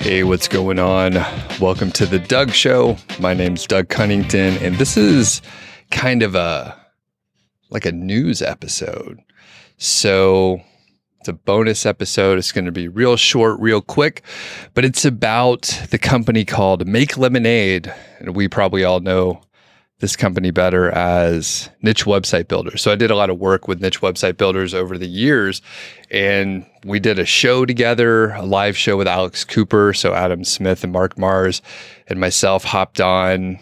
Hey, what's going on? Welcome to The Doug Show. My name's Doug Cunnington, and this is kind of a news episode. So it's a bonus episode. It's going to be real short, real quick, but it's about the company called Make Lemonade. And we probably all know this company better as Niche Website Builders. So I did a lot of work with Niche Website Builders over the years, and we did a show together, a live show with Alex Cooper. So Adam Smith and Mark Mars and myself hopped on,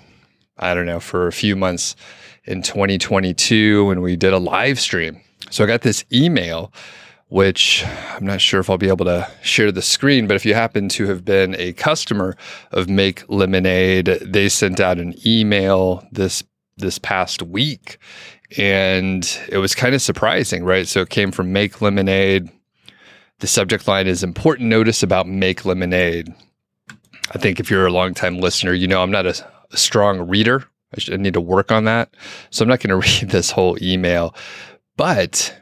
I don't know, for a few months in 2022, and we did a live stream. So I got this email, which I'm not sure if I'll be able to share the screen, but if you happen to have been a customer of Make Lemonade, they sent out an email this past week, and it was kind of surprising, right? So it came from Make Lemonade. The subject line is important notice about Make Lemonade. I think if you're a longtime listener, you know I'm not a strong reader. I need to work on that. So I'm not going to read this whole email, but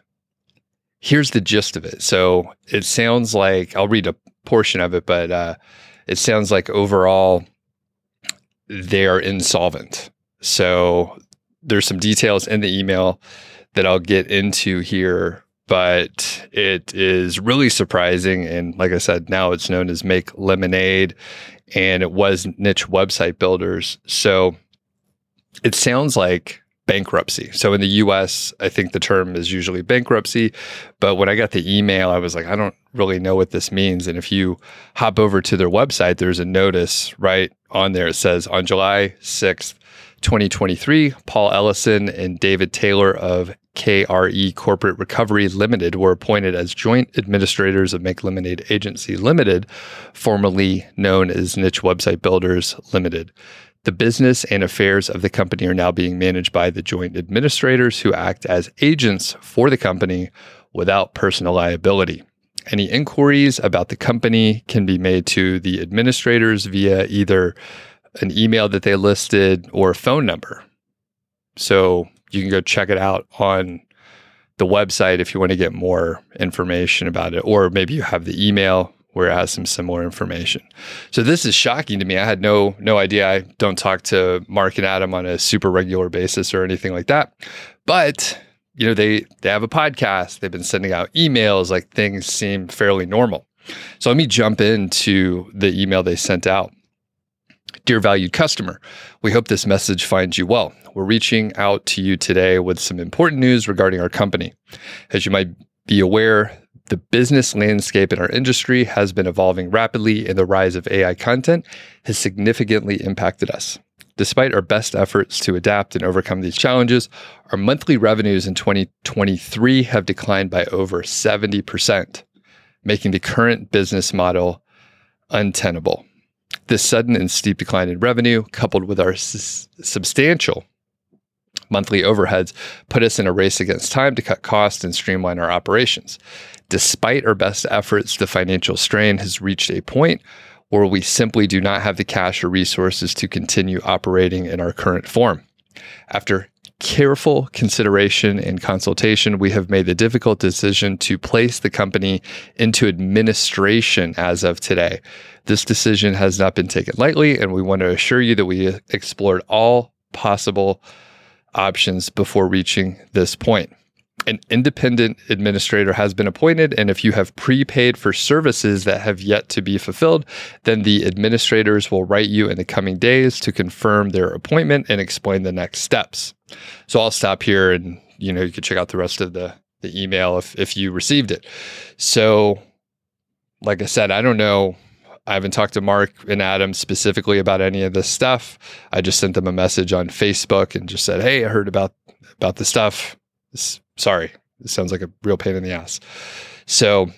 here's the gist of it. So it sounds like, I'll read a portion of it, but it sounds like overall they are insolvent. So there's some details in the email that I'll get into here, but it is really surprising. And like I said, now it's known as Make Lemonade, and it was Niche Website Builders. So it sounds like bankruptcy. So in the US, I think the term is usually bankruptcy. But when I got the email, I was like, I don't really know what this means. And if you hop over to their website, there's a notice right on there. It says, on July 6th, 2023, Paul Ellison and David Taylor of KRE Corporate Recovery Limited were appointed as joint administrators of Make Lemonade Agency Limited, formerly known as Niche Website Builders Limited. The business and affairs of the company are now being managed by the joint administrators, who act as agents for the company without personal liability. Any inquiries about the company can be made to the administrators via either an email that they listed or a phone number. So you can go check it out on the website if you want to get more information about it, or maybe you have the email where it has some similar information. So this is shocking to me. I had no idea. I don't talk to Mark and Adam on a super regular basis or anything like that. But you know, they have a podcast. They've been sending out emails. Like, things seem fairly normal. So let me jump into the email they sent out. Dear valued customer, we hope this message finds you well. We're reaching out to you today with some important news regarding our company. As you might be aware, the business landscape in our industry has been evolving rapidly, and the rise of AI content has significantly impacted us. Despite our best efforts to adapt and overcome these challenges, our monthly revenues in 2023 have declined by over 70%, making the current business model untenable. This sudden and steep decline in revenue, coupled with our substantial monthly overheads, put us in a race against time to cut costs and streamline our operations. Despite our best efforts, the financial strain has reached a point where we simply do not have the cash or resources to continue operating in our current form. After careful consideration and consultation, we have made the difficult decision to place the company into administration as of today. This decision has not been taken lightly, and we want to assure you that we explored all possible options before reaching this point. An independent administrator has been appointed, and if you have prepaid for services that have yet to be fulfilled, then the administrators will write you in the coming days to confirm their appointment and explain the next steps. So I'll stop here, and you know, you can check out the rest of the email if you received it. So like I said, I don't know. I haven't talked to Mark and Adam specifically about any of this stuff. I just sent them a message on Facebook and just said, hey, I heard about the stuff. Sorry, this sounds like a real pain in the ass. So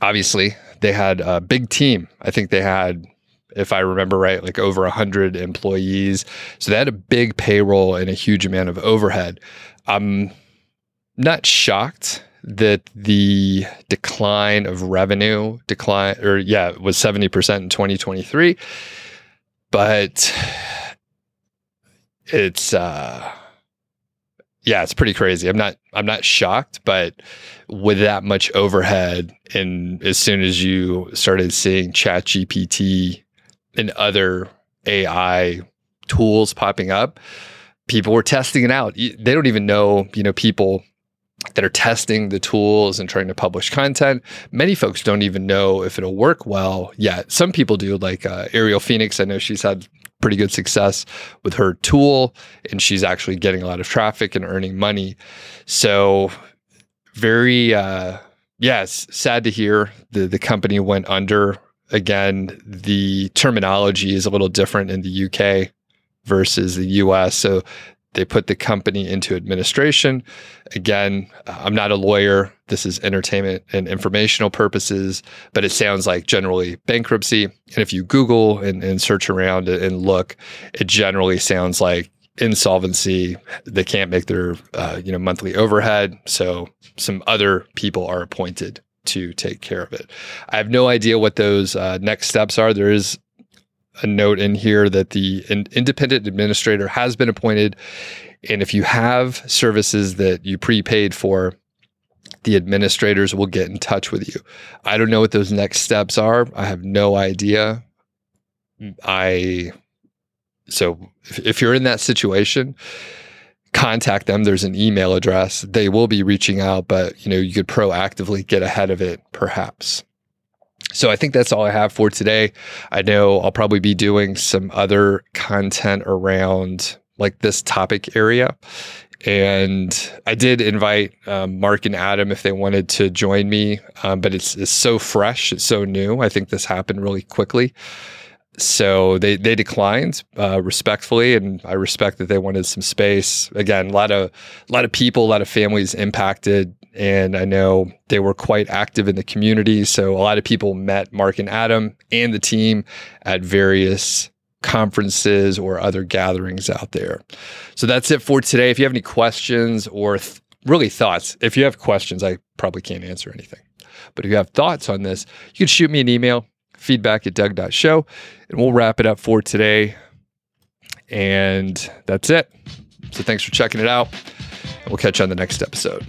obviously they had a big team. I think they had, if I remember right, like over 100 employees. So they had a big payroll and a huge amount of overhead. I'm not shocked that the decline of revenue was 70% in 2023, but it's yeah, it's pretty crazy. I'm not shocked, but with that much overhead, and as soon as you started seeing ChatGPT and other AI tools popping up, people were testing it out. They don't even know, people that are testing the tools and trying to publish content. Many folks don't even know if it'll work well yet. Some people do, like Ariel Phoenix. I know she's had pretty good success with her tool, and she's actually getting a lot of traffic and earning money. So very, sad to hear the company went under. Again, the terminology is a little different in the UK versus the US. So they put the company into administration. Again, I'm not a lawyer. This is entertainment and informational purposes, but it sounds like generally bankruptcy. And if you Google and search around and look, it generally sounds like insolvency. They can't make their monthly overhead. So some other people are appointed to take care of it. I have no idea what those next steps are. There is a note in here that the independent administrator has been appointed. And if you have services that you prepaid for, the administrators will get in touch with you. I don't know what those next steps are. I have no idea. So if you're in that situation, contact them. There's an email address. They will be reaching out, but you could proactively get ahead of it, perhaps. So I think that's all I have for today. I know I'll probably be doing some other content around like this topic area. And I did invite Mark and Adam if they wanted to join me, but it's so fresh. It's so new. I think this happened really quickly. So they declined respectfully, and I respect that they wanted some space. Again, a lot of people, a lot of families impacted, and I know they were quite active in the community. So a lot of people met Mark and Adam and the team at various conferences or other gatherings out there. So that's it for today. If you have any questions or really thoughts, if you have questions, I probably can't answer anything. But if you have thoughts on this, you can shoot me an email. feedback@doug.show, and we'll wrap it up for today. And that's it. So thanks for checking it out, and we'll catch you on the next episode.